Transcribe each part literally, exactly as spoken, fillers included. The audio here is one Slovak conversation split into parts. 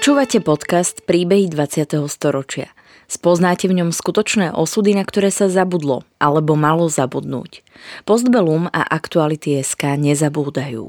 Počúvate podcast Príbehy dvadsiateho storočia. Spoznáte v ňom skutočné osudy, na ktoré sa zabudlo, alebo malo zabudnúť. Postbelum a Aktuality.sk nezabúdajú.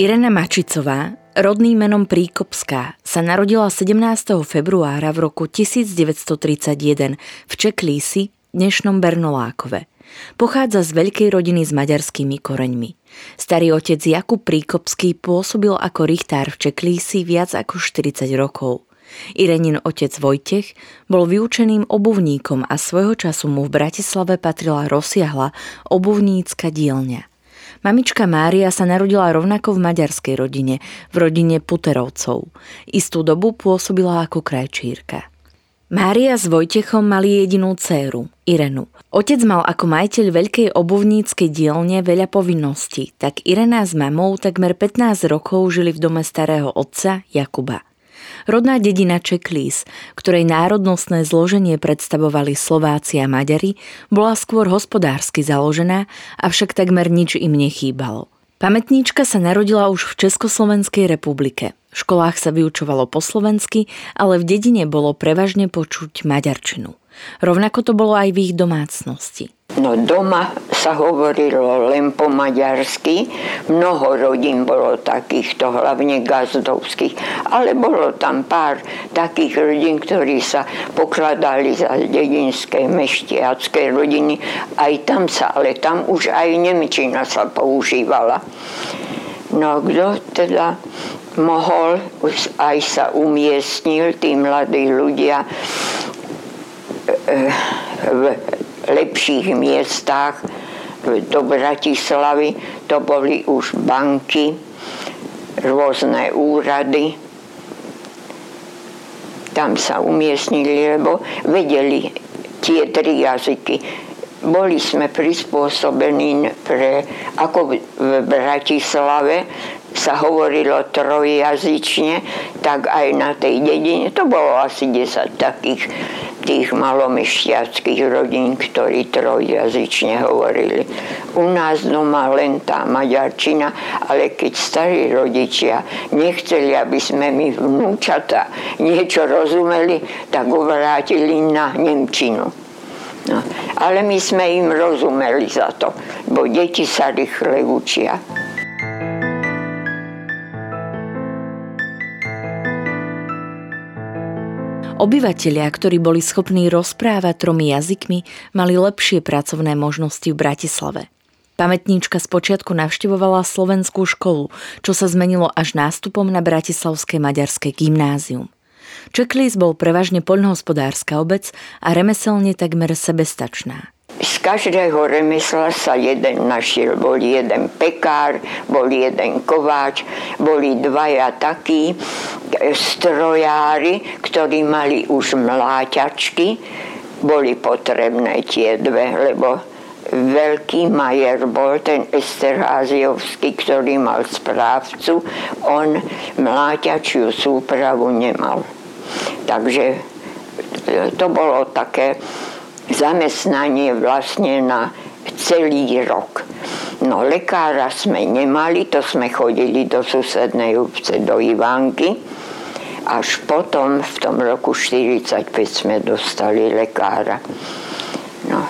Irena Macsiczová, rodným menom Príkopská, sa narodila sedemnásteho februára v roku devätnásť tridsaťjeden v Čeklísi, dnešnom Bernolákove. Pochádza z veľkej rodiny s maďarskými koreňmi. Starý otec Jakub Príkopský pôsobil ako richtár v Čeklísi viac ako štyridsať rokov. Irenin otec Vojtech bol vyučeným obuvníkom a svojho času mu v Bratislave patrila rozsiahla obuvnícka dielňa. Mamička Mária sa narodila rovnako v maďarskej rodine, v rodine Puterovcov. Istú dobu pôsobila ako krajčírka. Mária s Vojtechom mali jedinú dcéru, Irenu. Otec mal ako majiteľ veľkej obuvníckej dielne veľa povinností, tak Irena s mamou takmer pätnásť rokov žili v dome starého otca Jakuba. Rodná dedina Čeklís, ktorej národnostné zloženie predstavovali Slováci a Maďari, bola skôr hospodársky založená, avšak takmer nič im nechýbalo. Pamätníčka sa narodila už v Československej republike. V školách sa vyučovalo po slovensky, ale v dedine bolo prevažne počuť maďarčinu. Rovnako to bolo aj v ich domácnosti. No doma sa hovorilo len po maďarsky, mnoho rodín bolo takýchto, hlavne gazdovských, ale bolo tam pár takých rodín, ktorí sa pokladali za dedinské meštiacké rodiny, aj tam sa, ale tam už aj nemčina sa používala. No kto teda mohol, aj sa umiestnil tí mladí ľudia v lepších miestach do Bratislavy. To boli už banky, rôzne úrady. Tam sa umiestnili, lebo vedeli tie tri jazyky. Boli sme prispôsobení pre, ako v Bratislave sa hovorilo trojjazyčne, tak aj na tej dedine. To bolo asi desať takých tých malomešťackých rodín, ktorí trojjazyčne hovorili. U nás doma len tá maďarčina, ale keď starí rodičia nechceli, aby sme my vnúčata niečo rozumeli, tak obrátili na nemčinu. No, ale my sme im rozumeli za to, bo deti sa rýchle učia. Obyvatelia, ktorí boli schopní rozprávať tromi jazykmi, mali lepšie pracovné možnosti v Bratislave. Pamätníčka spočiatku navštevovala slovenskú školu, čo sa zmenilo až nástupom na bratislavské maďarské gymnázium. Čeklís bol prevažne poľnohospodárska obec a remeselne takmer sebestačná. Z každého remesla sa jeden našiel. Bol jeden pekár, bol jeden kováč, boli dvaja takí strojári, ktorí mali už mláťačky. Boli potrebné tie dve, lebo veľký majer bol ten Esterháziovský, ktorý mal správcu. On mláťačiu súpravu nemal. Takže to bolo také zamestnanie vlastne na celý rok. No lekára sme nemali, to sme chodili do susednej obce, do Ivánky. Až potom, v tom roku štyridsaťpäť, sme dostali lekára. No,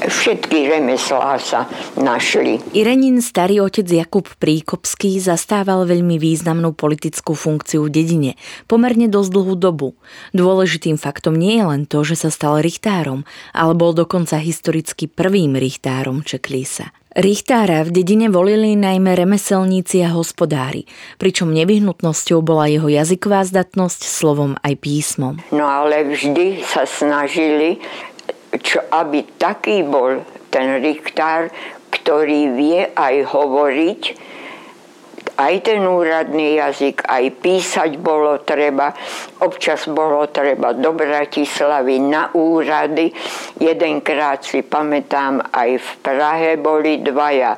všetky remeslá sa našli. Irenin starý otec Jakub Príkopský zastával veľmi významnú politickú funkciu v dedine, pomerne dosť dlhú dobu. Dôležitým faktom nie je len to, že sa stal richtárom, ale bol dokonca historicky prvým richtárom Čeklísa. Richtára v dedine volili najmä remeselníci a hospodári, pričom nevyhnutnosťou bola jeho jazyková zdatnosť slovom aj písmom. No ale vždy sa snažili, čo, aby taký bol ten richtár, ktorý vie aj hovoriť, aj ten úradný jazyk, aj písať bolo treba. Občas bolo treba do Bratislavy na úrady. Jedenkrát si pamätám, aj v Prahe boli dvaja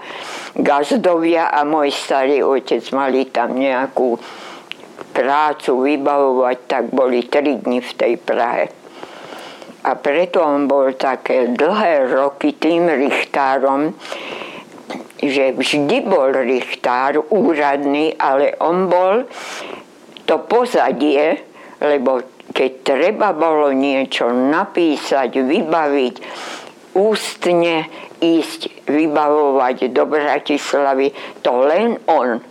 gazdovia a môj starý otec mali tam nejakú prácu vybavovať, tak boli tri dni v tej Prahe. A preto on bol také dlhé roky tým richtárom, že vždy bol richtár úradný, ale on bol to pozadie, lebo keď treba bolo niečo napísať, vybaviť, ústne ísť vybavovať do Bratislavy, to len on.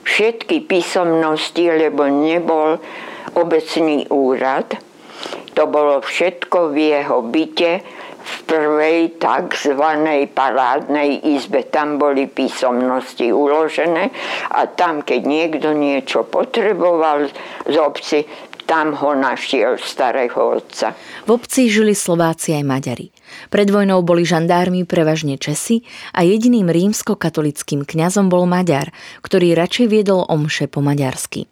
Všetky písomnosti, lebo nebol obecný úrad, to bolo všetko v jeho byte, v prvej tzv. Parádnej izbe. Tam boli písomnosti uložené a tam, keď niekto niečo potreboval z obci, tam ho našiel starého otca. V obci žili Slováci aj Maďari. Pred vojnou boli žandármi prevažne Česi a jediným rímskokatolickým kňazom bol Maďar, ktorý radšej viedol omše po maďarsky.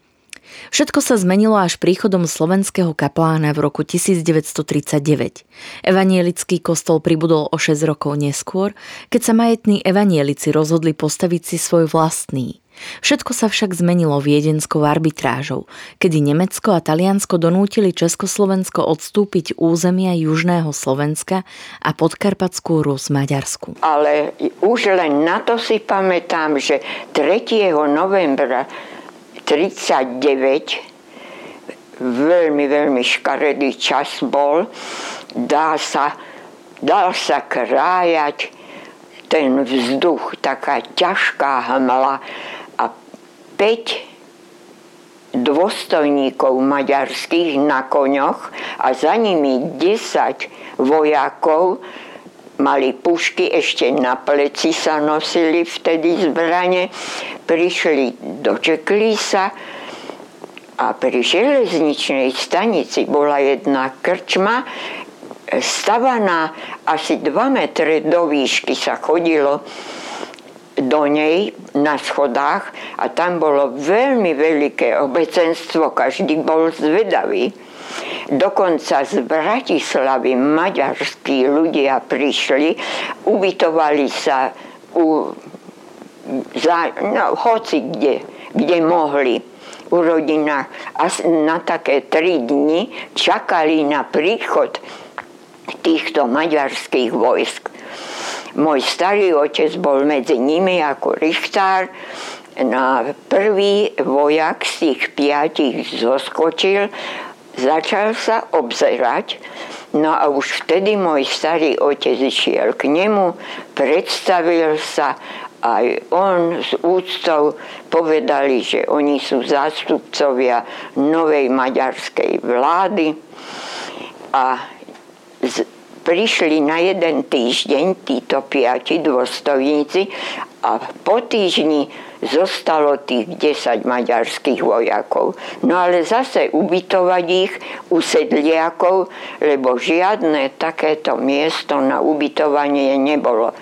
Všetko sa zmenilo až príchodom slovenského kaplána v roku devätnásť tridsaťdeväť. Evanielický kostol pribudol o šesť rokov neskôr, keď sa majetní evanielici rozhodli postaviť si svoj vlastný. Všetko sa však zmenilo viedenskou arbitrážou, kedy Nemecko a Taliansko donútili Československo odstúpiť územia južného Slovenska a podkarpatskú Rus Maďarsku. Ale už len na to si pamätám, že tretieho novembra tridsaťdeväť, veľmi, veľmi škaredý čas bol, dá sa, dal sa krájať ten vzduch, taká ťažká hmla a päť dôstojníkov maďarských na koňoch a za nimi desať vojakov, mali pušky, ešte na pleci sa nosili vtedy zbrane, prišli do Čeklísa a pri železničnej stanici bola jedna krčma stavaná asi dva metre do výšky, sa chodilo do nej na schodách a tam bolo veľmi veľké obecenstvo, každý bol zvedavý. Dokonca z Bratislavy maďarskí ľudia prišli, ubytovali sa u, za, no, hoci kde, kde mohli u rodinách a na také tri dni čakali na príchod týchto maďarských vojsk. Môj starý otec bol medzi nimi ako richtár. Na prvý vojak z tých piatich zoskočil, začal sa obzerať, no a už vtedy môj starý otec išiel k nemu, predstavil sa aj on s úctou, povedali, že oni sú zástupcovia novej maďarskej vlády a z, prišli na jeden týždeň títo piati dôstojníci a po týždni zostalo tých desať maďarských vojakov. No ale zase ubytovať ich u sedliakov, lebo žiadne takéto miesto na ubytovanie nebolo.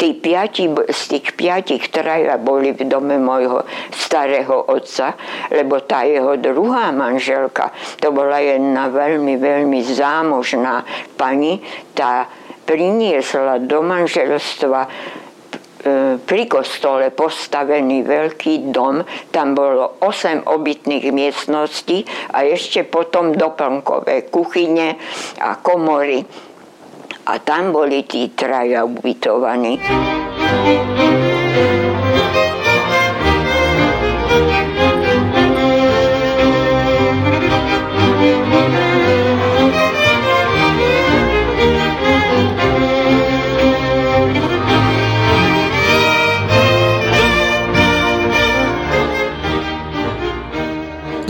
Tí piati, z tých piatich traja boli v dome môjho starého otca, lebo tá jeho druhá manželka, to bola jedna veľmi, veľmi zámožná pani, tá priniesla do manželstva pri kostole postavený veľký dom, tam bolo osem obytných miestností a ešte potom doplnkové kuchyne a komory. A tam boli tí traja ubytovaní.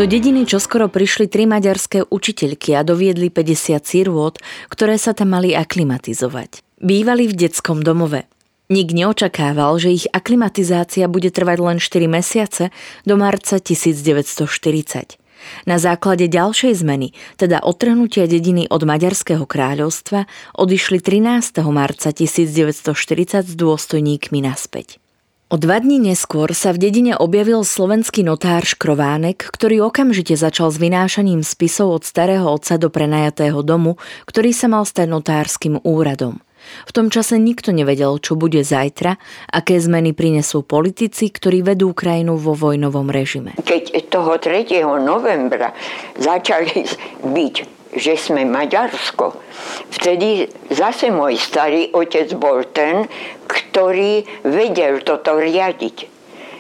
Do dediny čoskoro prišli tri maďarské učiteľky a doviedli päťdesiat sirôt, ktoré sa tam mali aklimatizovať. Bývali v detskom domove. Nik neočakával, že ich aklimatizácia bude trvať len štyri mesiace do marca devätnásťstoštyridsať. Na základe ďalšej zmeny, teda otrhnutia dediny od Maďarského kráľovstva, odišli trinásteho marca devätnásťstoštyridsať s dôstojníkmi naspäť. O dva dní neskôr sa v dedine objavil slovenský notár Škrovánek, ktorý okamžite začal s vynášaním spisov od starého otca do prenajatého domu, ktorý sa mal stať notárskym úradom. V tom čase nikto nevedel, čo bude zajtra, aké zmeny prinesú politici, ktorí vedú krajinu vo vojnovom režime. Keď toho tretieho novembra začali byť, že sme Maďarsko, vtedy zase môj starý otec bol ten, ktorý vedel toto riadiť.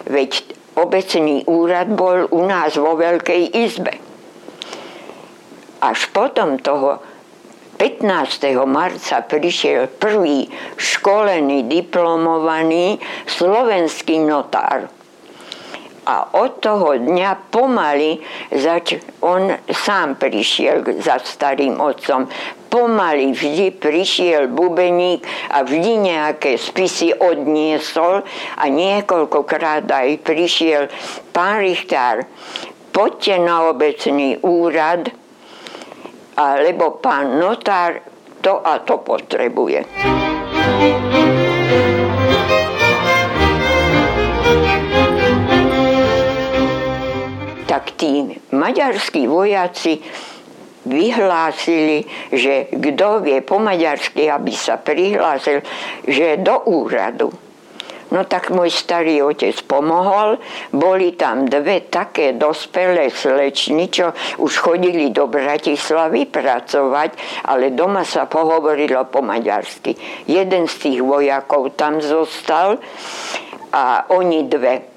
Veď obecný úrad bol u nás vo Veľkej izbe. Až potom toho pätnásteho marca prišiel prvý školený, diplomovaný slovenský notár. A od toho dňa pomaly, zač- on sám prišiel za starým otcom, pomaly vždy prišiel bubeník a vždy nejaké spisy odniesol a niekoľkokrát aj prišiel pán Richtár, poďte na obecný úrad, alebo pán notár to a to potrebuje. Tak tí maďarskí vojaci vyhlásili, že kto vie po maďarsky, aby sa prihlásil, že do úradu. No tak môj starý otec pomohol, boli tam dve také dospelé slečny, čo už chodili do Bratislavy pracovať, ale doma sa pohovorilo po maďarsky. Jeden z tých vojakov tam zostal a oni dve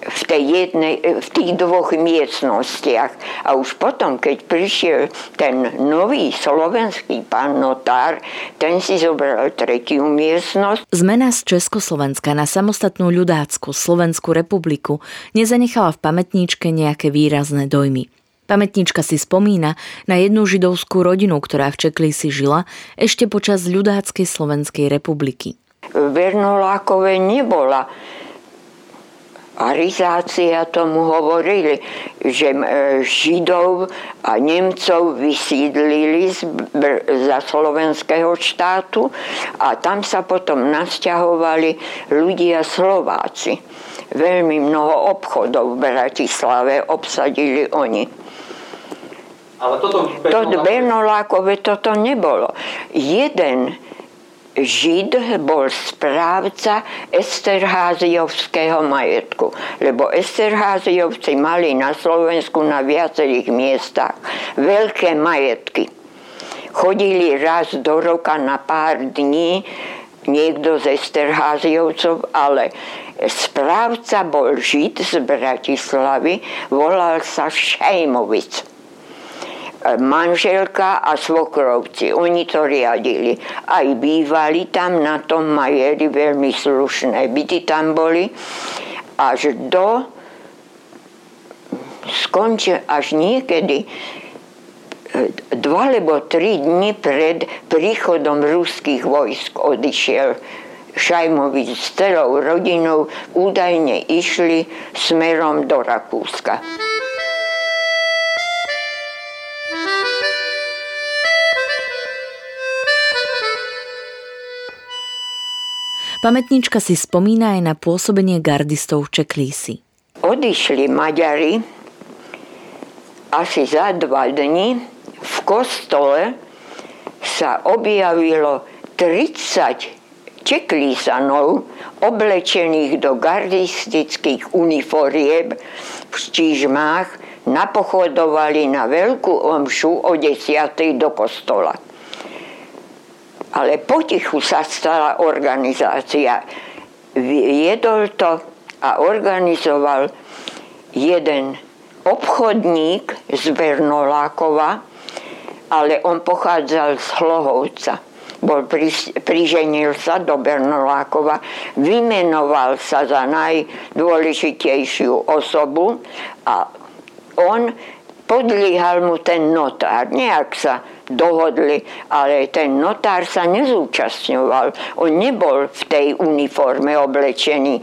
v, tej jednej, v tých dvoch miestnostiach. A už potom, keď prišiel ten nový slovenský pán notár, ten si zobral tretiu miestnosť. Zmena z Československa na samostatnú ľudácku Slovenskú republiku nezanechala v pamätníčke nejaké výrazné dojmy. Pamätníčka si spomína na jednu židovskú rodinu, ktorá v Čeklísi žila ešte počas ľudáckej Slovenskej republiky. V Bernolákove nebola arizácia, tomu hovorili, že Židov a Nemcov vysídlili z, za slovenského štátu a tam sa potom nasťahovali ľudia Slováci. Veľmi mnoho obchodov v Bratislave obsadili oni. Ale toto v Bernolákove, Bernolákove toto nebolo. Jeden Žid bol správca Esterháziovského majetku, lebo Esterháziovci mali na Slovensku na viacerých miestach veľké majetky. Chodili raz do roka na pár dní niekto z Esterháziovcov, ale správca bol Žid z Bratislavy, volal sa Šejmovič. Manželka a svokrovci, oni to riadili. Aj bývali tam na tom majeri, veľmi slušné byty tam boli, až do skončil, až niekedy dva alebo tri dni pred príchodom ruských vojsk odišiel Šajmovič s celou rodinou, údajne išli smerom do Rakúska. Pamätnička si spomína aj na pôsobenie gardistov v Čeklísi. Odišli Maďari asi za dva dni. V kostole sa objavilo tridsať Čeklísanov oblečených do gardistických uniforiem v štížmách. Napochodovali na veľkú omšu o desiatej do kostola. Ale potichu sa stala organizácia. Viedol to a organizoval jeden obchodník z Bernolákova, ale on pochádzal z Hlohovca. Bol pri, priženil sa do Bernolákova, vymenoval sa za najdôležitejšiu osobu a on podlíhal mu ten notár. Nejak sa dohodli, ale ten notár sa nezúčastňoval. On nebol v tej uniforme oblečený.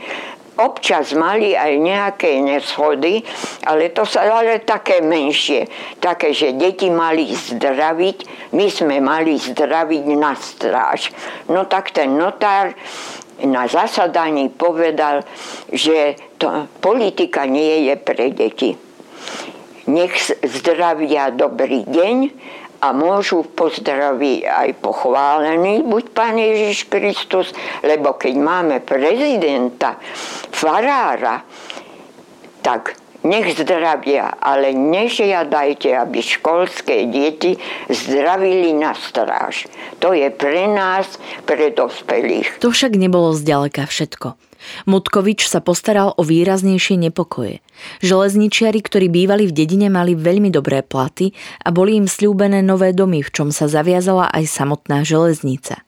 Občas mali aj nejaké neshody, ale to sa ale také menšie. Také, že deti mali zdraviť, my sme mali zdraviť na stráž. No tak ten notár na zasadaní povedal, že to, politika nie je pre deti. Nech zdravia dobrý deň a môžu pozdraviť aj pochválený buď Pán Ježiš Kristus, lebo keď máme prezidenta, farára, tak nech zdravia, ale nežiadajte, aby školské deti zdravili na stráž. To je pre nás, pre dospelých. To však nebolo zďaleka všetko. Mutkovič sa postaral o výraznejšie nepokoje. Železničiari, ktorí bývali v dedine, mali veľmi dobré platy a boli im sľúbené nové domy, v čom sa zaviazala aj samotná železnica.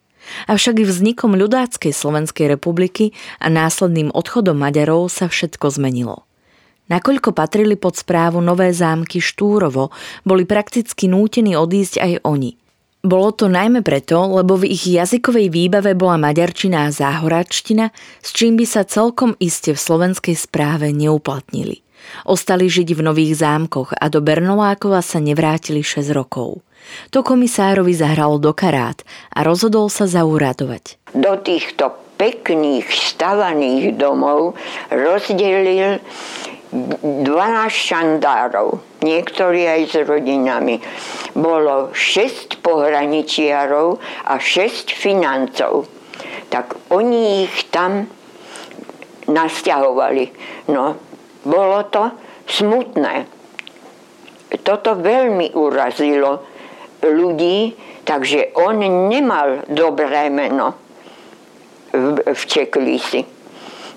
Avšak i vznikom ľudáckej Slovenskej republiky a následným odchodom Maďarov sa všetko zmenilo. Nakoľko patrili pod správu nové zámky Štúrovo, boli prakticky nútení odísť aj oni. Bolo to najmä preto, lebo v ich jazykovej výbave bola maďarčina a záhoračtina, s čím by sa celkom iste v slovenskej správe neuplatnili. Ostali žiť v Nových Zámkoch a do Bernolákova sa nevrátili šesť rokov. To komisárovi zahralo do karát a rozhodol sa zauradovať. Do týchto pekných stavaných domov rozdelil dvanásť šandárov, niektorí aj s rodinami. Bolo šesť pohraničiarov a šesť financov. Tak oni ich tam nasťahovali. No, bolo to smutné. Toto veľmi urazilo ľudí, takže on nemal dobré meno v, v Čeklísi.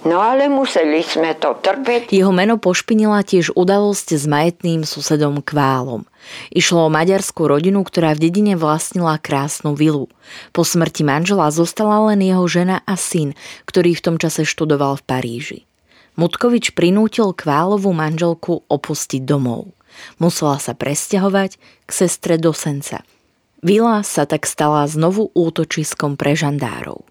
No ale museli sme to trpeť. Jeho meno pošpinila tiež udalosť s majetným susedom Kválom. Išlo o maďarskú rodinu, ktorá v dedine vlastnila krásnu vilu. Po smrti manžela zostala len jeho žena a syn, ktorý v tom čase študoval v Paríži. Mutkovič prinútil Kválovú manželku opustiť domov. Musela sa presťahovať k sestre do Senca. Vila sa tak stala znovu útočiskom pre žandárov.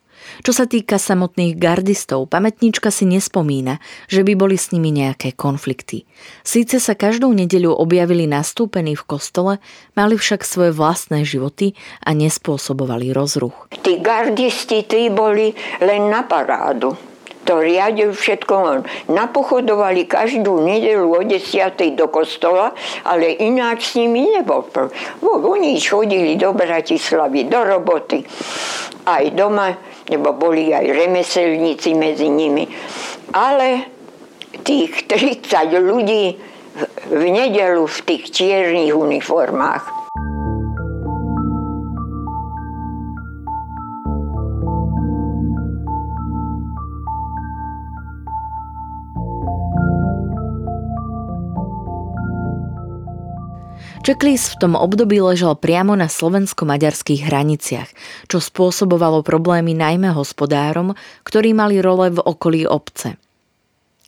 Čo sa týka samotných gardistov, pamätníčka si nespomína, že by boli s nimi nejaké konflikty. Síce sa každú nedeľu objavili nastúpení v kostole, mali však svoje vlastné životy a nespôsobovali rozruch. Tí gardisti, tí boli len na parádu. To riadil všetko on. Napochodovali každú nedeľu o desiatej do kostola, ale ináč s nimi nebol. Oni chodili do Bratislavy, do roboty, aj doma, lebo boli aj remeselníci medzi nimi. Ale tých tridsať ľudí v nedeľu v tých čiernych uniformách. Čeklís v tom období ležal priamo na slovensko-maďarských hraniciach, čo spôsobovalo problémy najmä hospodárom, ktorí mali role v okolí obce.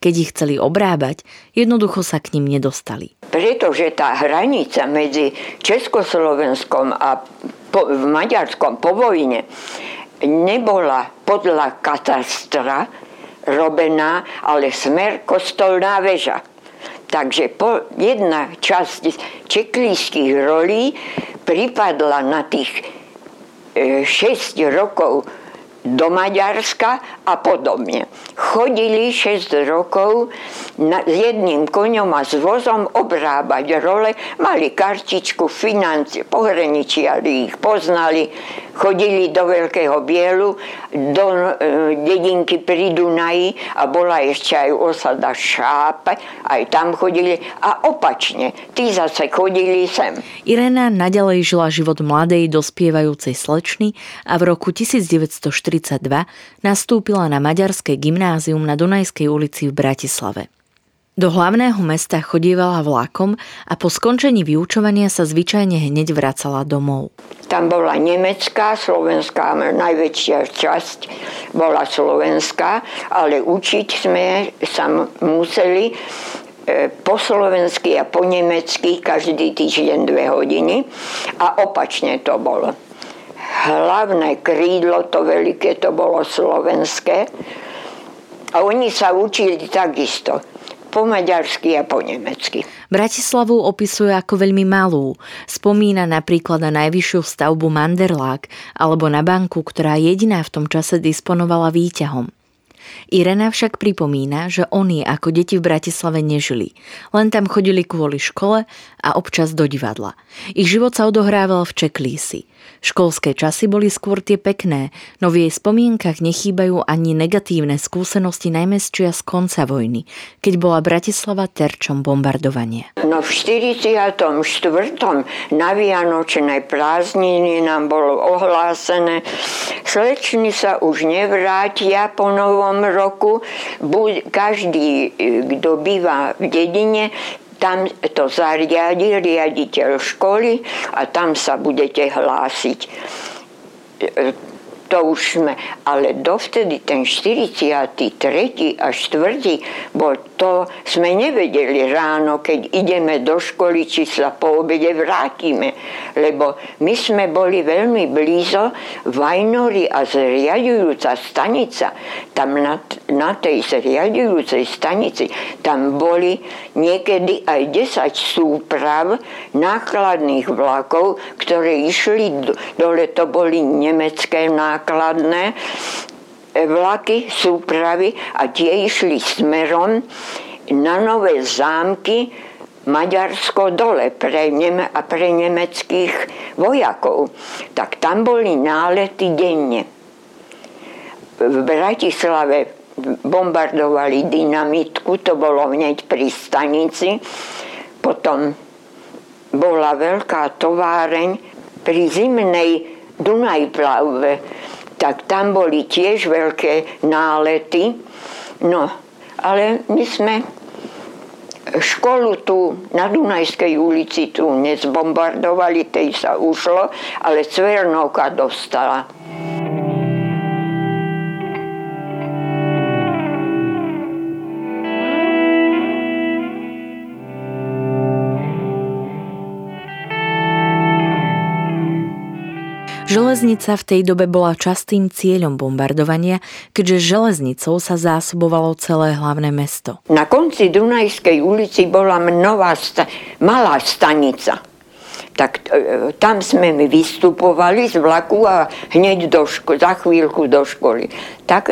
Keď ich chceli obrábať, jednoducho sa k ním nedostali. Pretože tá hranica medzi Československom a po, v Maďarskom po vojne nebola podľa katastra robená, ale smer kostolná väža. Takže po jedna časť čeklískych rolí pripadla na tých šesť rokov do Maďarska a podobne. Chodili šesť rokov na, s jedným koňom a s vozom obrábať role, mali kartičku, financie, pohraničiari ich poznali, chodili do Veľkého Bielu, do e, dedinky pri Dunaji a bola ešte aj osada Šápe, aj tam chodili a opačne, tí zase chodili sem. Irena naďalej žila život mladej dospievajúcej slečny a v roku devätnásť štyridsaťdva nastúpila na maďarské gymnázium na Dunajskej ulici v Bratislave. Do hlavného mesta chodívala vlakom a po skončení vyučovania sa zvyčajne hneď vracala domov. Tam bola nemecká, slovenská, najväčšia časť bola slovenská, ale učiť sme sa museli po slovensky a po nemecky každý týždeň dve hodiny a opačne to bolo. Hlavné krídlo, to veľké, to bolo slovenské a oni sa učili takisto. Po maďarsky a po nemecky. Bratislavu opisuje ako veľmi malú. Spomína napríklad na najvyššiu stavbu Manderlák alebo na banku, ktorá jediná v tom čase disponovala výťahom. Irena však pripomína, že oni ako deti v Bratislave nežili. Len tam chodili kvôli škole a občas do divadla. Ich život sa odohrával v Čeklísi. Školské časy boli skôr tie pekné, no v jej spomienkach nechýbajú ani negatívne skúsenosti najmä z čias konca vojny, keď bola Bratislava terčom bombardovania. No v štyridsiatom štvrtom na vianočné prázdniny nám bolo ohlásené, slečny sa už nevrátia po novom roku, každý, kto býva v dedine, tam to zariadil riaditeľ školy a tam sa budete hlásiť. To už sme. Ale dovtedy ten štyridsiaty tretí a štvrtý bol to, sme nevedeli ráno, keď ideme do školy, či sa po obede vrátime. Lebo my sme boli veľmi blízo Vajnory a zriadujúca stanica. Tam na, na tej zriadujúcej stanici tam boli niekedy aj desať súprav nákladných vlakov, ktoré išli dole, to boli nemecké nákladné vlaky, súpravy a tie išli smerom na Nové Zámky, Maďarsko dole pre Neme- a pre nemeckých vojakov. Tak tam boli nálety denne. V Bratislave bombardovali dynamitku, to bolo hneď pri stanici. Potom bola veľká továreň pri zimnej Dunajplave. Tak tam boli tiež veľké nálety. No, ale my sme školu tu na Dunajskej ulici tu nezbombardovali, tej sa ušlo, ale Cvernóka dostala. Železnica v tej dobe bola častým cieľom bombardovania, keďže železnicou sa zásobovalo celé hlavné mesto. Na konci Dunajskej ulici bola nová sta- malá stanica. Tak tam sme my vystupovali z vlaku a hneď do ško- za chvíľku do školy. Tak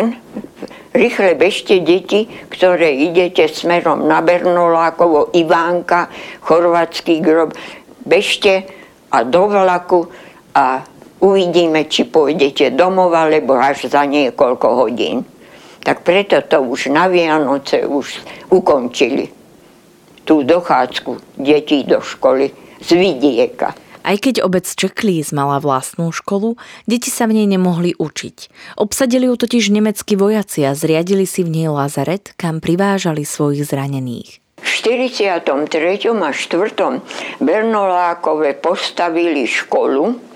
rýchle bežte deti, ktoré idete smerom na Bernolákovo, Ivánka, Chorvátsky grob. Bežte a do vlaku a uvidíme, či pôjdete domov, alebo až za niekoľko hodín. Tak preto to už na Vianoce už ukončili. Tú dochádzku detí do školy z vidieka. Aj keď obec Čeklís mala vlastnú školu, deti sa v nej nemohli učiť. Obsadili ju totiž nemeckí vojaci a zriadili si v nej lazaret, kam privážali svojich zranených. V štyridsiatom treťom a štvrtom Bernolákove postavili školu,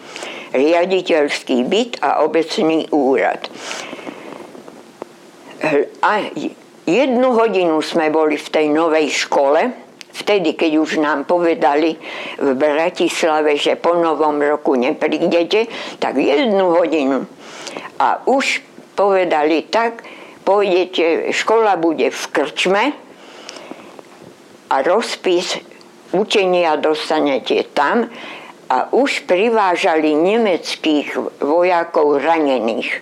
riaditeľský byt a obecný úrad. A jednu hodinu sme boli v tej novej škole, vtedy, keď už nám povedali v Bratislave, že po novom roku nepríjdete, tak jednu hodinu. A už povedali tak, pôjdete, škola bude v krčme a rozpis učenia dostanete tam, a už privážali nemeckých vojakov ranených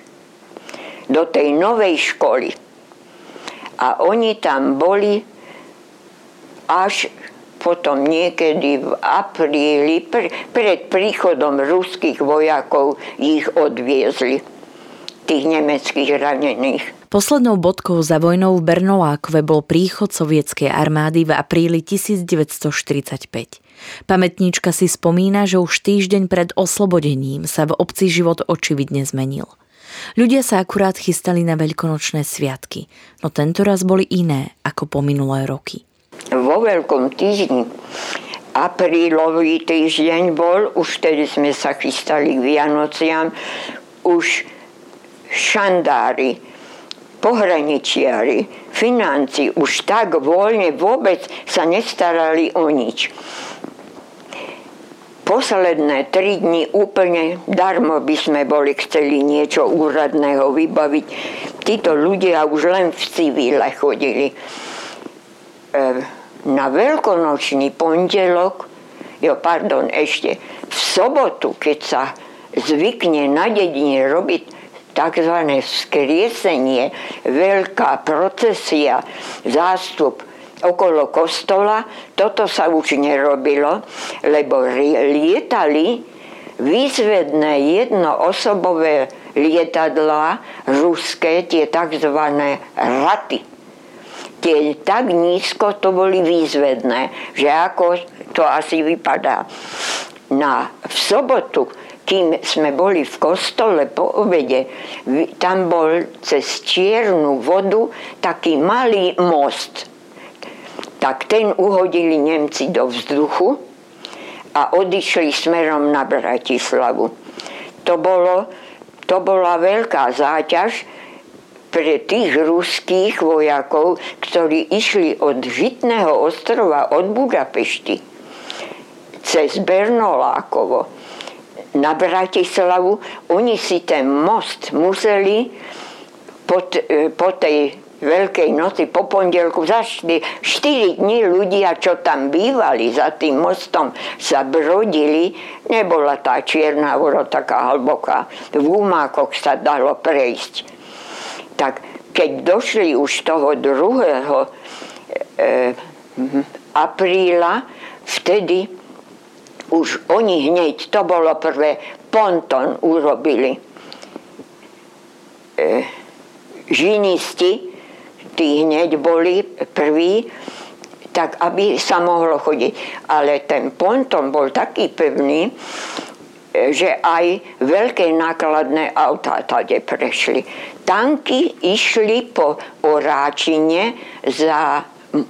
do tej novej školy. A oni tam boli až potom niekedy v apríli, pr- pred príchodom ruských vojakov ich odviezli, tých nemeckých ranených. Poslednou bodkou za vojnou v Bernolákove bol príchod sovietskej armády v apríli devätnásťstoštyridsaťpäť. Pamätníčka si spomína, že už týždeň pred oslobodením sa v obci život očividne zmenil. Ľudia sa akurát chystali na veľkonočné sviatky, no tentoraz boli iné ako po minulé roky. Vo veľkom týždni, aprílový týždeň bol, už tedy sme sa chystali k Vianociam, už šandári pohraničiari, financi už tak voľne vôbec sa nestarali o nič. Posledné tri dni úplne darmo by sme boli chceli niečo úradného vybaviť. Títo ľudia už len v civile chodili. Na veľkonočný pondelok, jo, pardon, ešte v sobotu, keď sa zvykne na dedine robiť tzv. Vzkriesenie, veľká procesia, zástup okolo kostola, toto sa už nerobilo, lebo lietali výzvedné jednoosobové lietadlá ruské, tie tzv. Raty. Tie tak nízko to boli výzvedné, že ako to asi vypadá. Na, v sobotu, kým sme boli v kostole po obede, tam bol cez čiernu vodu taký malý most. Tak ten uhodili Nemci do vzduchu a odišli smerom na Bratislavu. To, bolo, to bola veľká záťaž pre tých ruských vojakov, ktorí išli od Žitného ostrova, od Budapešti, cez Bernolákovo na Bratislavu. Oni si ten most museli pod, po tej Veľkej noci, po pondelku, za štyri dni ľudia, čo tam bývali za tým mostom, sa brodili. Nebola tá čierna voda taká hlboká. V Humákoch sa dalo prejsť. Tak keď došli už toho druhého e, apríla, vtedy už oni hneď, to bolo prvé, ponton urobili. E, žinisti, tí hneď boli prví, tak aby sa mohlo chodiť. Ale ten ponton bol taký pevný, že aj veľké nákladné autá tady prešli. Tanky išli po Oráčine za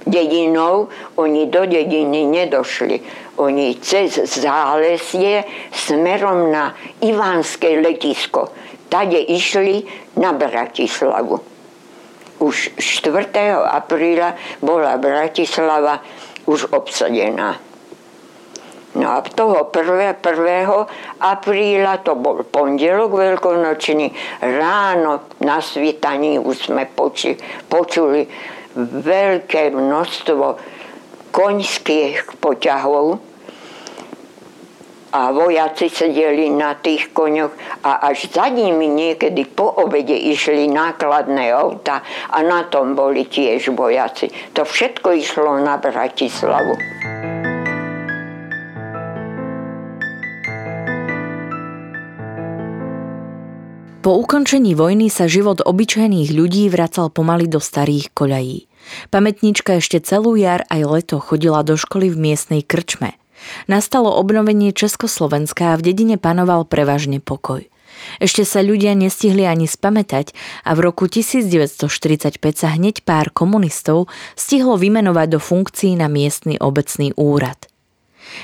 dedinou, oni do dediny nedošli. Oni cez zálesie smerom na Ivanské letisko. Tady išli na Bratislavu. Už štvrtého apríla bola Bratislava už obsadená. No a toho prvého apríla, to bol pondelok veľkonočný, ráno na svítaní už sme počuli, počuli veľké množstvo koňských poťahov a vojaci sedeli na tých koňoch a až za nimi niekedy po obede išli nákladné auta a na tom boli tiež vojaci. To všetko išlo na Bratislavu. Po ukončení vojny sa život obyčajných ľudí vracal pomaly do starých koľají. Pamätnička ešte celú jar aj leto chodila do školy v miestnej krčme. Nastalo obnovenie Československa a v dedine panoval prevažne pokoj. Ešte sa ľudia nestihli ani spamätať a v roku devätnásťštyridsaťpäť sa hneď pár komunistov stihlo vymenovať do funkcií na miestny obecný úrad.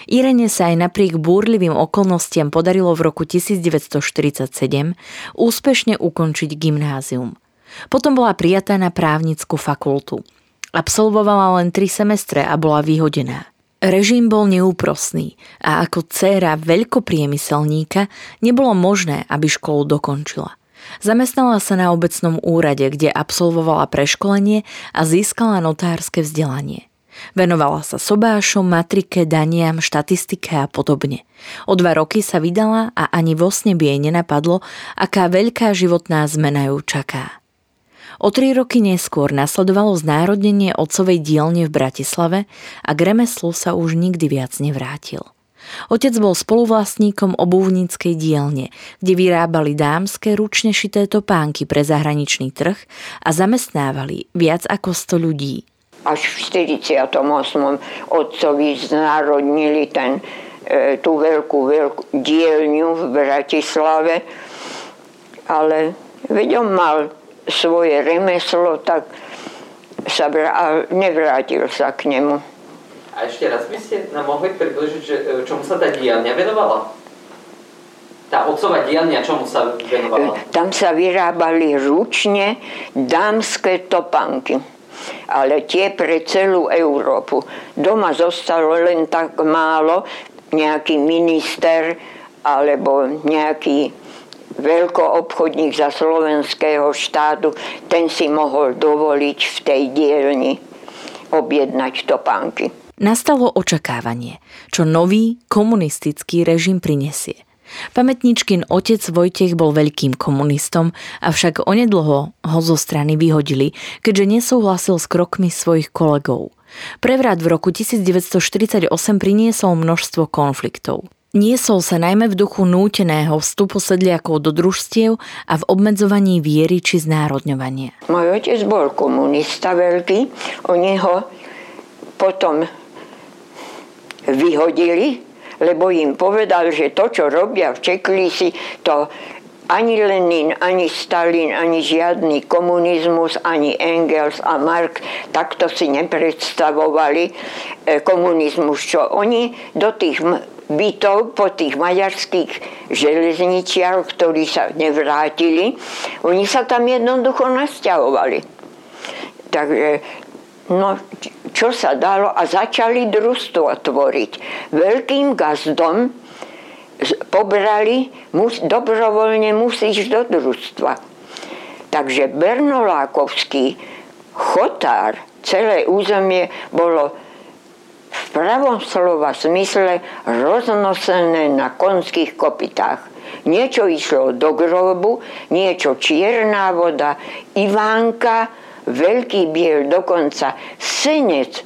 Irene sa aj napriek búrlivým okolnostiam podarilo v roku devätnásťštyridsaťsedem úspešne ukončiť gymnázium. Potom bola prijatá na právnickú fakultu. Absolvovala len tri semestre a bola vyhodená. Režim bol neúprosný a ako dcéra veľkopriemyselníka nebolo možné, aby školu dokončila. Zamestnala sa na obecnom úrade, kde absolvovala preškolenie a získala notárske vzdelanie. Venovala sa sobášom, matrike, daniam, štatistike a podobne. O dva roky sa vydala a ani vo sne by jej nenapadlo, aká veľká životná zmena ju čaká. O tri roky neskôr nasledovalo znárodnenie otcovej dielne v Bratislave a k remeslu sa už nikdy viac nevrátil. Otec bol spoluvlastníkom obuvníckej dielne, kde vyrábali dámske ručne šité topánky pre zahraničný trh a zamestnávali viac ako sto ľudí. Až v štyridsiatom ôsmom otcovi znárodnili ten, e, tú veľkú, veľkú dielňu v Bratislave, ale veď on mal svoje remeslo, tak sa bra- nevrátil sa k nemu. A ešte raz by ste nám mohli približiť, že čomu sa tá dielňa venovala? Tá otcová dielňa, čomu sa venovala? Tam sa vyrábali ručne dámske topánky, ale tie pre celú Európu. Doma zostalo len tak málo, nejaký minister alebo nejaký veľkoobchodník za slovenského štátu, ten si mohol dovoliť v tej dielni objednať topánky. Nastalo očakávanie, čo nový komunistický režim prinesie. Pamätničkin otec Vojtech bol veľkým komunistom, avšak onedlho ho zo strany vyhodili, keďže nesúhlasil s krokmi svojich kolegov. Prevrat v roku devätnásťstoštyridsaťosem priniesol množstvo konfliktov. Niesol sa najmä v duchu núteného vstupu sedliakov do družstiev a v obmedzovaní viery či znárodňovania. Môj otec bol komunista veľký, oni ho potom vyhodili, lebo im povedal, že to, čo robia v Čeklísi, to ani Lenin, ani Stalin, ani žiadny komunizmus, ani Engels a Marx takto si nepredstavovali komunizmus, čo oni do tých bytov po tých maďarských železničiach, ktorí sa nevrátili, oni sa tam jednoducho nasťahovali. Takže... No, čo sa dalo a začali družstvo tvoriť. Veľkým gazdom pobrali, mus, dobrovoľne musíš do družstva. Takže Bernolákovský chotár, celé územie bolo v pravom slova smysle roznosené na konských kopytách. Niečo išlo do grobu, niečo čierna voda, Ivánka, Veľký Biel, dokonca Senec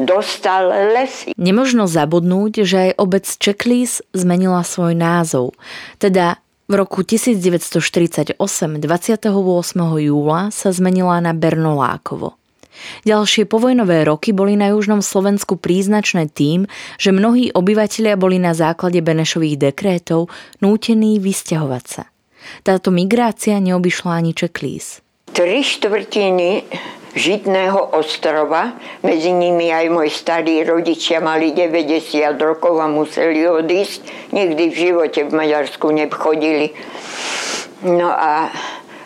dostal lesy. Nemožno zabudnúť, že aj obec Čeklís zmenila svoj názov. Teda v roku devätnásťstoštyridsaťosem dvadsiateho ôsmeho júla sa zmenila na Bernolákovo. Ďalšie povojnové roky boli na južnom Slovensku príznačné tým, že mnohí obyvatelia boli na základe Benešových dekrétov nútení vysťahovať sa. Táto migrácia neobyšla ani Čeklís. Tri štvrtiny Žitného ostrova, medzi nimi aj moji starí rodičia mali deväťdesiat rokov a museli odísť. Nikdy v živote v Maďarsku nechodili. No a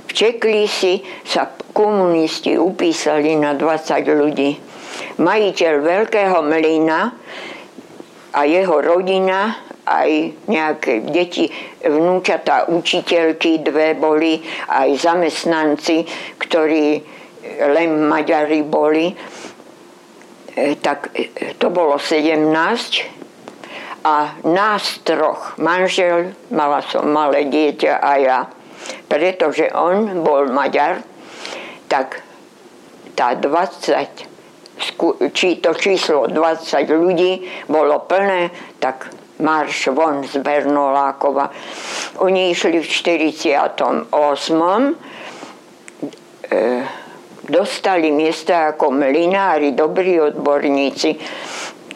v Čeklísi sa komunisti upísali na dvadsať ľudí. Majiteľ veľkého mlyna a jeho rodina, aj nejaké deti, vnúčatá učiteľky dve boli, aj zamestnanci, ktorí len Maďari boli, tak to bolo sedemnásť. A nás troch, manžel, mala som malé dieťa a ja, pretože on bol Maďar, tak tá dvadsať, či to číslo dvadsať ľudí bolo plné, tak marš von z Bernolákova. Oni išli v štyridsiatom ôsmom Dostali miesta ako mlynári, dobrí odborníci,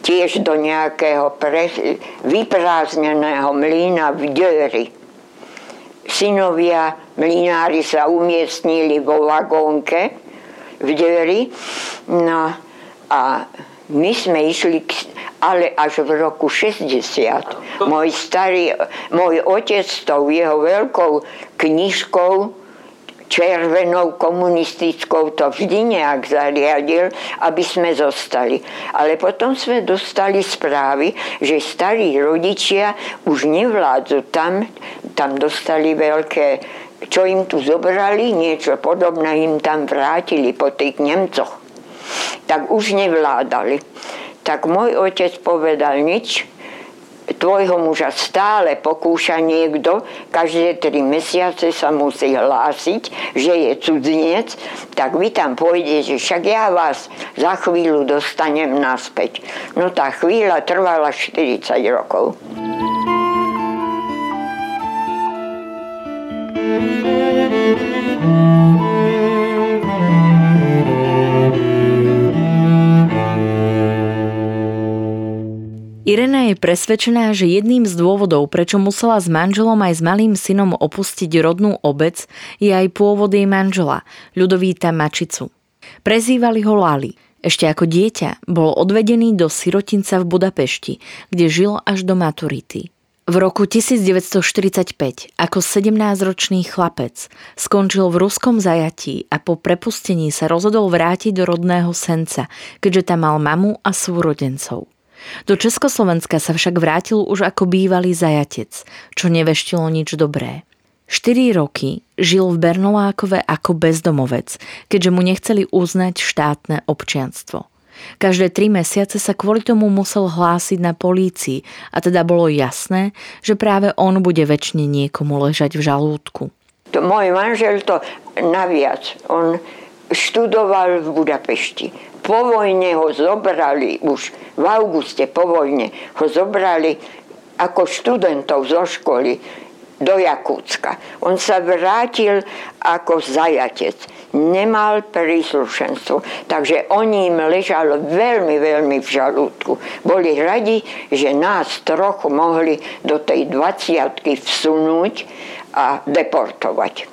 tiež do nejakého pre- vyprázdneného mlyna v Döry. Synovia mlynári sa umiestnili vo vagónke v Döry. No a my sme išli, ale až v roku šesťdesiat. Môj starý, môj otec s tou jeho veľkou knižkou, červenou komunistickou, to vždy nejak zariadil, aby sme zostali. Ale potom sme dostali správy, že starí rodičia už nevládzu tam, tam dostali veľké, čo im tu zobrali, niečo podobné im tam vrátili po tých Nemcoch. Tak už nevládali. Tak môj otec povedal, nič, tvojho muža stále pokúša niekto, každé tri mesiace sa musí hlásiť, že je cudzinec, tak vy tam pôjdete, však ja vás za chvíľu dostanem naspäť. No tá chvíľa trvala štyridsať rokov. Irena je presvedčená, že jedným z dôvodov, prečo musela s manželom aj s malým synom opustiť rodnú obec, je aj pôvod jej manžela, Ľudovíta Mačicu. Prezývali ho Lali. Ešte ako dieťa bol odvedený do sirotinca v Budapešti, kde žil až do maturity. V roku devätnásťstoštyridsaťpäť ako sedemnásťročný chlapec skončil v ruskom zajatí a po prepustení sa rozhodol vrátiť do rodného Senca, keďže tam mal mamu a súrodencov. Do Československa sa však vrátil už ako bývalý zajatec, čo neveštilo nič dobré. štyri roky žil v Bernolákove ako bezdomovec, keďže mu nechceli uznať štátne občianstvo. Každé tri mesiace sa kvôli tomu musel hlásiť na polícii a teda bolo jasné, že práve on bude väčšine niekomu ležať v žalúdku. To, môj manžel to naviac, on študoval v Budapešti. Po vojne ho zobrali, už v auguste po vojne ho zobrali ako študentov zo školy do Jakutska. On sa vrátil ako zajatec. Nemal príslušenstvo, takže oni im ležalo veľmi, veľmi v žalúdku. Boli radi, že nás trochu mohli do tej dvadsiatky vsunúť a deportovať.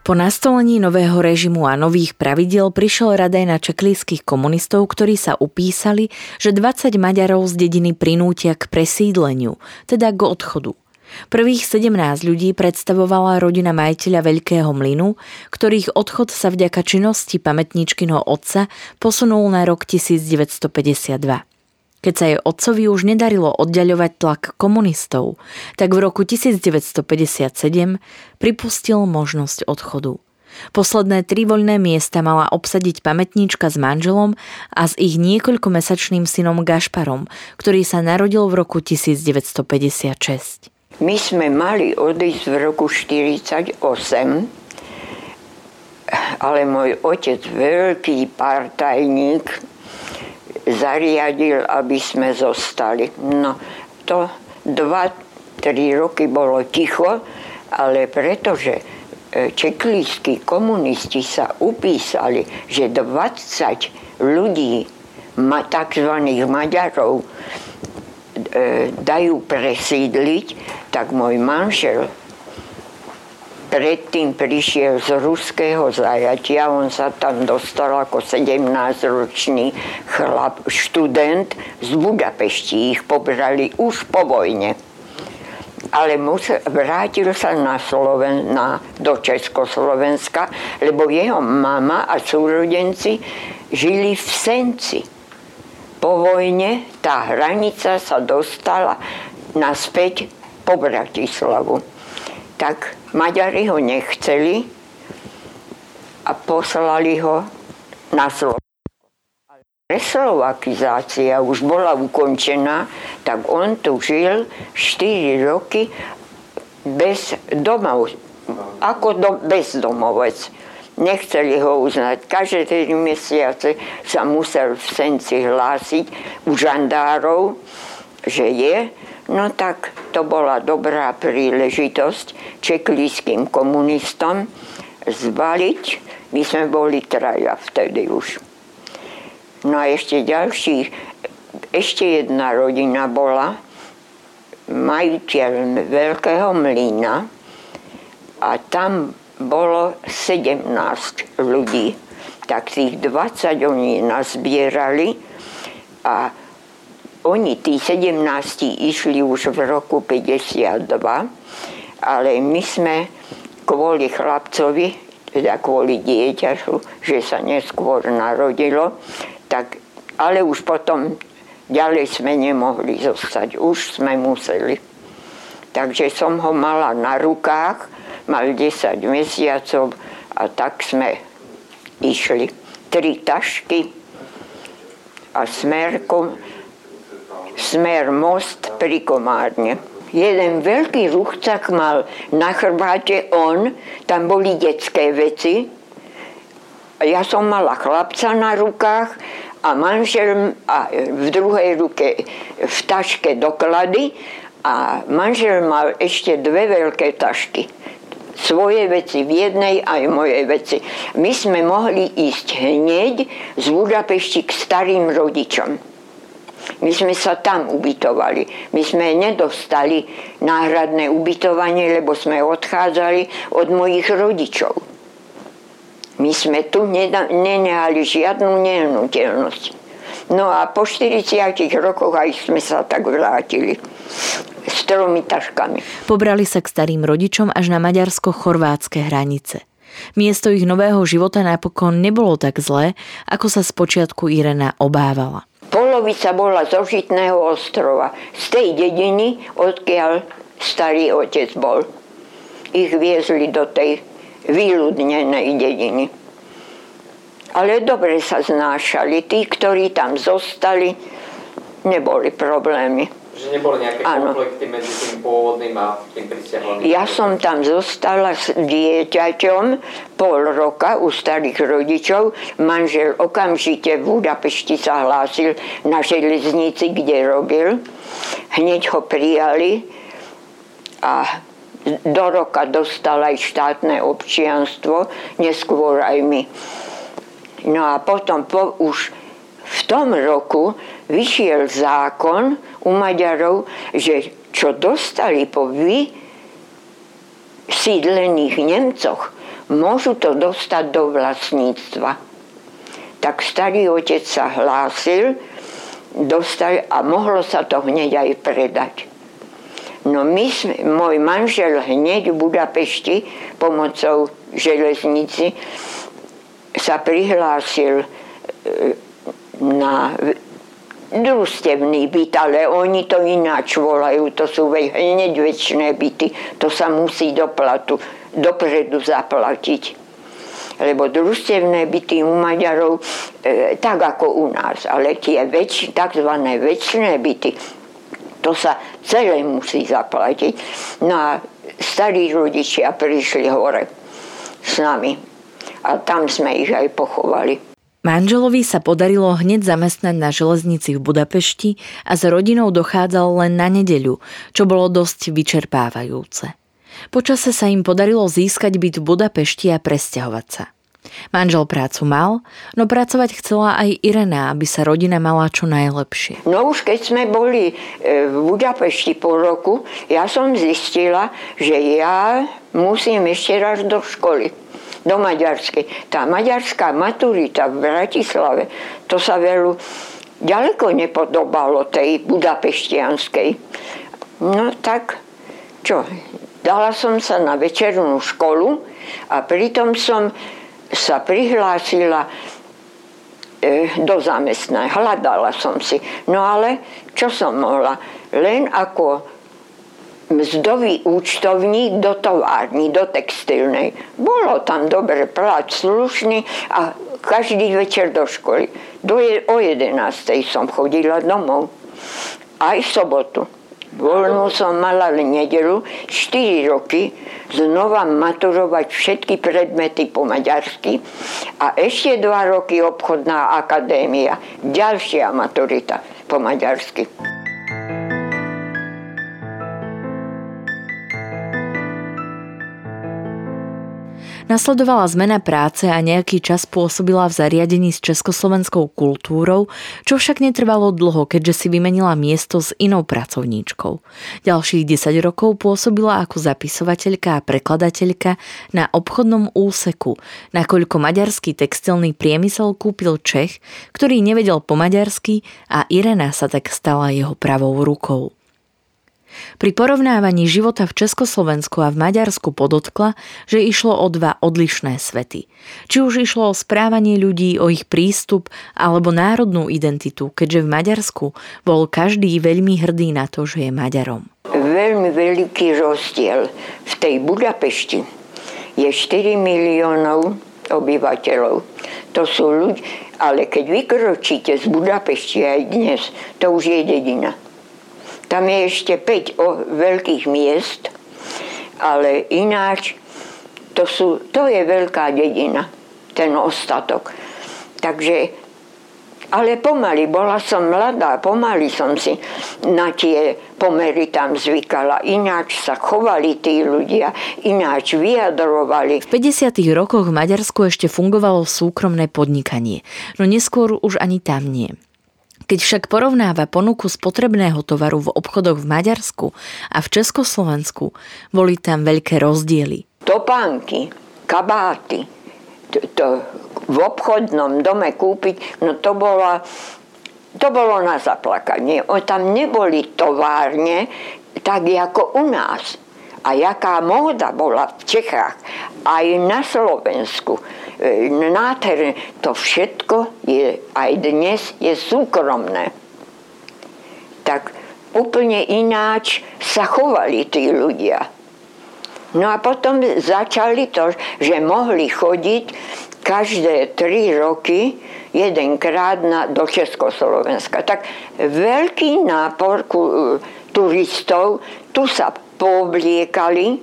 Po nastolení nového režimu a nových pravidiel prišiel rad aj na čeklískych komunistov, ktorí sa upísali, že dvadsať Maďarov z dediny prinútia k presídleniu, teda k odchodu. Prvých sedemnásť ľudí predstavovala rodina majiteľa Veľkého mlynu, ktorých odchod sa vďaka činnosti pamätníčkynho otca posunul na rok devätnásťstopäťdesiatdva. Keď sa jej otcovi už nedarilo oddaľovať tlak komunistov, tak v roku devätnásťstopäťdesiatsedem pripustil možnosť odchodu. Posledné tri voľné miesta mala obsadiť pamätníčka s manželom a s ich niekoľkomesačným synom Gašparom, ktorý sa narodil v roku devätnásťstopäťdesiatšesť. My sme mali odísť v roku štyridsaťosem, ale môj otec, veľký partajník, zariadil, aby sme zostali. No, to dva tri roky bolo ticho, ale pretože čeklíski komunisti sa upísali, že dvadsať ľudí, tzv. Maďarov, dajú presídliť, tak môj manžel predtým prišiel z ruského zajatia, on sa tam dostal ako sedemnásťročný chlap, študent z Budapešti, ich pobrali už po vojne. Ale musel, vrátil sa na Sloven, na, do Československa, lebo jeho mama a súrodenci žili v Senci. Po vojne tá hranica sa dostala naspäť po Bratislavu. Tak Maďari ho nechceli a poslali ho na Slovensko. Ale reslovakizácia už bola ukončená, tak on tu žil štyri roky bez domov, ako do, bezdomovec. Nechceli ho uznať. Každé tri mesiace sa musel v Senci hlásiť u žandárov, že je. No tak to bola dobrá príležitosť čeklískym komunistom zvaliť. My sme boli traja vtedy už. No a ešte ďalší, ešte jedna rodina bola, majiteľ Veľkého mlyna, a tam bolo sedemnásť ľudí. Tak tých dvadsať oni nazbierali a oni, tí sedemnásti, išli už v roku päťdesiatdva, ale my sme kvôli chlapcovi, teda kvôli dieťašu, že sa neskôr narodilo, tak, ale už potom ďalej sme nemohli zostať, už sme museli. Takže som ho mala na rukách, mal desať mesiacov a tak sme išli. Tri tašky a smerkom, smer most pri Komárne. Jeden veľký ruchcak mal na chrbáte on, tam boli detské veci. Ja som mala chlapca na rukách a manžel a v druhej ruke v taške doklady a manžel mal ešte dve veľké tašky. Svoje veci v jednej aj moje veci. My sme mohli ísť hneď z Budapešti k starým rodičom. My sme sa tam ubytovali. My sme nedostali náhradné ubytovanie, lebo sme odchádzali od mojich rodičov. My sme tu nenehali žiadnu nehnuteľnosť. No a po štyridsiatich rokoch aj sme sa tak vrátili s tromi taškami. Pobrali sa k starým rodičom až na maďarsko-chorvátske hranice. Miesto ich nového života napokon nebolo tak zlé, ako sa spočiatku Irena obávala. Polovica bola zo Žitného ostrova, z tej dediny, odkiaľ starý otec bol. Ich viezli do tej vyľudnenej dediny. Ale dobre sa znášali. Tí, ktorí tam zostali, neboli problémy. Že neboli nejaké ano. Konflikty medzi tým pôvodným a tým prisiahleným? Ja som tam zostala s dieťaťom pol roka u starých rodičov. Manžel okamžite v Budapešti sa hlásil na železnici, kde robil. Hneď ho prijali a do roka dostal aj štátne občianstvo, neskôr aj my. No a potom po, už v tom roku vyšiel zákon u Maďarov, že čo dostali po vysídlených Nemcoch, môžu to dostať do vlastníctva. Tak starý otec sa hlásil, dostal a mohlo sa to hneď aj predať. No my sme, môj manžel hneď v Budapešti pomocou železnici sa prihlásil na družstevný byt, ale oni to ináč volajú, to sú hneď väčšie byty, to sa musí doplatu, dopredu zaplatiť. Lebo družstevné byty u Maďarov, e, tak ako u nás, ale tie väč, tzv. Väčšie byty, to sa celé musí zaplatiť. No a starí rodičia prišli hore s nami. A tam sme ich aj pochovali. Manželovi sa podarilo hneď zamestnať na železnici v Budapešti a s rodinou dochádzal len na nedeľu, čo bolo dosť vyčerpávajúce. Počase sa im podarilo získať byt v Budapešti a presťahovať sa. Manžel prácu mal, no pracovať chcela aj Irena, aby sa rodina mala čo najlepšie. No už keď sme boli v Budapešti po roku, ja som zistila, že ja musím ešte raz do školy. Do maďarskej. Tá maďarská maturita v Bratislave, to sa veľu ďaleko nepodobalo tej budapeštianskej. No tak, čo, dala som sa na večernú školu a pritom som sa prihlásila e, do zamestnania. Hľadala som si. No ale, čo som mohla? Len ako mzdový účtovník do továrny, do textilnej. Bolo tam dobre plát, slušný a každý večer do školy. Do je, o jedenástej som chodila domov. Aj v sobotu. Voľnú som mala len nedeľu, štyri roky, znova maturovať všetky predmety po maďarsky a ešte dva roky obchodná akadémia. Ďalšia maturita po maďarsky. Nasledovala zmena práce a nejaký čas pôsobila v zariadení s československou kultúrou, čo však netrvalo dlho, keďže si vymenila miesto s inou pracovníčkou. Ďalších desať rokov pôsobila ako zapisovateľka a prekladateľka na obchodnom úseku, nakoľko maďarský textilný priemysel kúpil Čech, ktorý nevedel po maďarsky a Irena sa tak stala jeho pravou rukou. Pri porovnávaní života v Československu a v Maďarsku podotkla, že išlo o dva odlišné svety. Či už išlo o správanie ľudí, o ich prístup alebo národnú identitu, keďže v Maďarsku bol každý veľmi hrdý na to, že je Maďarom. Veľmi veľký rozdiel. V tej Budapešti je štyri miliónov obyvateľov. To sú ľudia, ale keď vykročíte z Budapešti aj dnes, to už je dedina. Tam je ešte päť o veľkých miest, ale ináč to, sú, to je veľká dedina, ten ostatok. Takže, ale pomaly, bola som mladá, pomaly som si na tie pomery tam zvykala. Ináč sa chovali tí ľudia, ináč vyjadrovali. V päťdesiatych rokoch v Maďarsku ešte fungovalo súkromné podnikanie, no neskôr už ani tam nie. Keď však porovnáva ponuku spotrebného tovaru v obchodoch v Maďarsku a v Československu, boli tam veľké rozdiely. Topánky, kabáty, to, to v obchodnom dome kúpiť, no to bola To bolo na zaplakanie. Tam neboli továrne, tak ako u nás. A jaká móda bola v Čechách, aj na Slovensku. Nádherné, to všetko je, aj dnes je súkromné. Tak úplne ináč sa chovali tí ľudia. No a potom začali to, že mohli chodiť každé tri roky jedenkrát na, do Československa. Tak veľký nápor ku, turistov, tu sa poobliekali,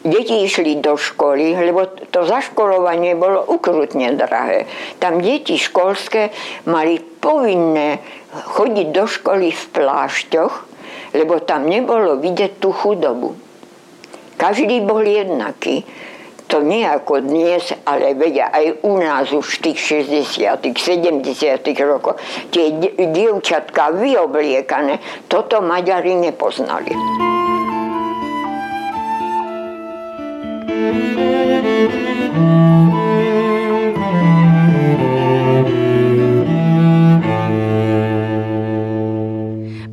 deti išli do školy, lebo to zaškolovanie bolo ukrutne drahé. Tam deti školské mali povinné chodiť do školy v plášťoch, lebo tam nebolo vidieť tú chudobu. Každý bol jednaký. To nie ako dnes, ale vedia aj u nás už tých šesťdesiatych, sedemdesiatych rokov. Tie dievčatka vyobliekané, toto Maďari nepoznali.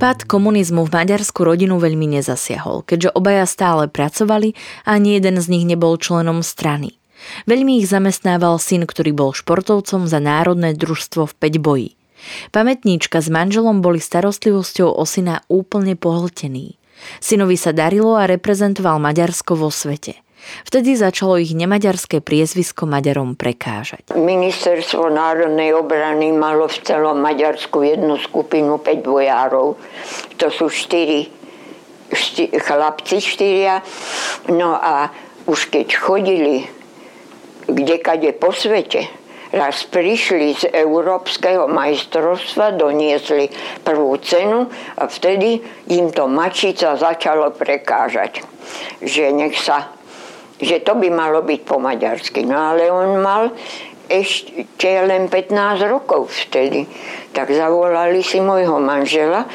Pád komunizmu v Maďarsku rodinu veľmi nezasiahol, keďže obaja stále pracovali a ani jeden z nich nebol členom strany. Veľmi ich zamestnával syn, ktorý bol športovcom za národné družstvo v päťboji. Pamätníčka s manželom boli starostlivosťou o syna úplne pohltení. Synovi sa darilo a reprezentoval Maďarsko vo svete. Vtedy začalo ich nemaďarské priezvisko Maďarom prekážať. Ministerstvo národnej obrany malo v celom Maďarsku jednu skupinu päť vojárov. To sú štyri šty, chlapci, štyria. No a už keď chodili kdekade po svete, raz prišli z Európskeho majstrovstva, doniesli prvú cenu a vtedy im to Mačica začalo prekážať, že nech sa že to by malo byť po maďarsky. No ale on mal ešte len pätnásť rokov vtedy. Tak zavolali si môjho manžela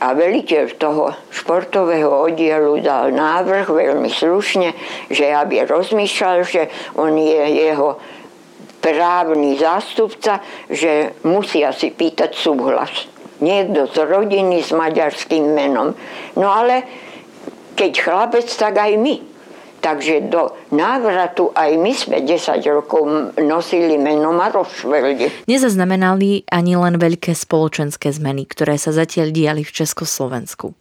a veliteľ toho športového oddielu dal návrh veľmi slušne, že aby rozmýšľal, že on je jeho právny zástupca, že musia si pýtať súhlas. Niekto z rodiny s maďarským menom. No ale keď chlapec, tak aj my. Takže do návratu aj my sme desať rokov nosili meno Marošveldi. Nezaznamenali ani len veľké spoločenské zmeny, ktoré sa zatiaľ diali v Československu.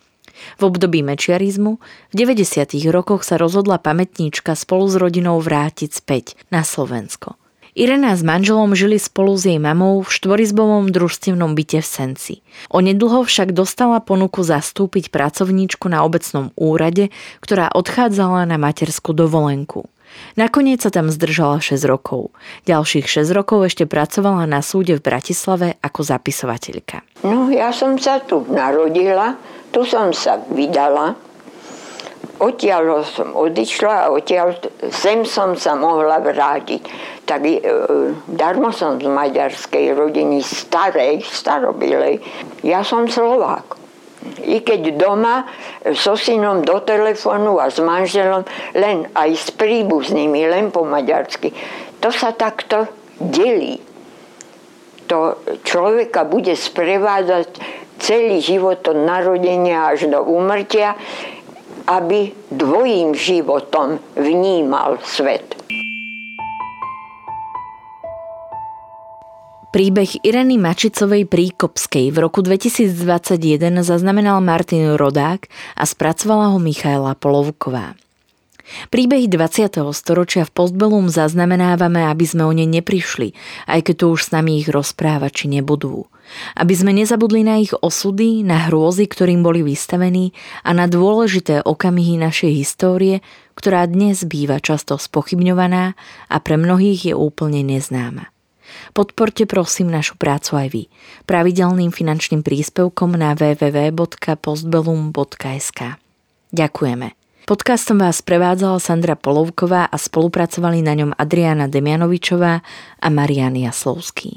V období mečiarizmu v deväťdesiatych rokoch sa rozhodla pamätníčka spolu s rodinou vrátiť späť na Slovensko. Irena s manželom žili spolu s jej mamou v štvorizbovom družstevnom byte v Senci. Onedlho však dostala ponuku zastúpiť pracovníčku na obecnom úrade, ktorá odchádzala na materskú dovolenku. Nakoniec sa tam zdržala šesť rokov. Ďalších šesť rokov ešte pracovala na súde v Bratislave ako zapisovateľka. No ja som sa tu narodila, tu som sa vydala. Odtiaľ som odišla a odtiaľ sem som sa mohla vrátiť. Tak e, darmo som z maďarskej rodiny starej, starobilej. Ja som Slovák. I keď doma so synom do telefónu a s manželom len aj s príbuznými, len po maďarsky. To sa takto delí. To človeka bude sprevádzať celý život od narodenia až do úmrtia, aby dvojím životom vnímal svet. Príbeh Ireny Mačicovej Príkopskej v roku dvetisícdvadsaťjeden zaznamenal Martin Rodák a spracovala ho Michaela Polovková. Príbehy dvadsiateho storočia v Postbelum zaznamenávame, aby sme o ne neprišli, aj keď tu už s nami ich rozprávači nebudú. Aby sme nezabudli na ich osudy, na hrôzy, ktorým boli vystavení a na dôležité okamihy našej histórie, ktorá dnes býva často spochybňovaná a pre mnohých je úplne neznáma. Podporte prosím našu prácu aj vy pravidelným finančným príspevkom na w w w bodka postbelum bodka s k. Ďakujeme. Podcastom vás prevádzala Sandra Polovková a spolupracovali na ňom Adriána Demianovičová a Marián Jaslovský.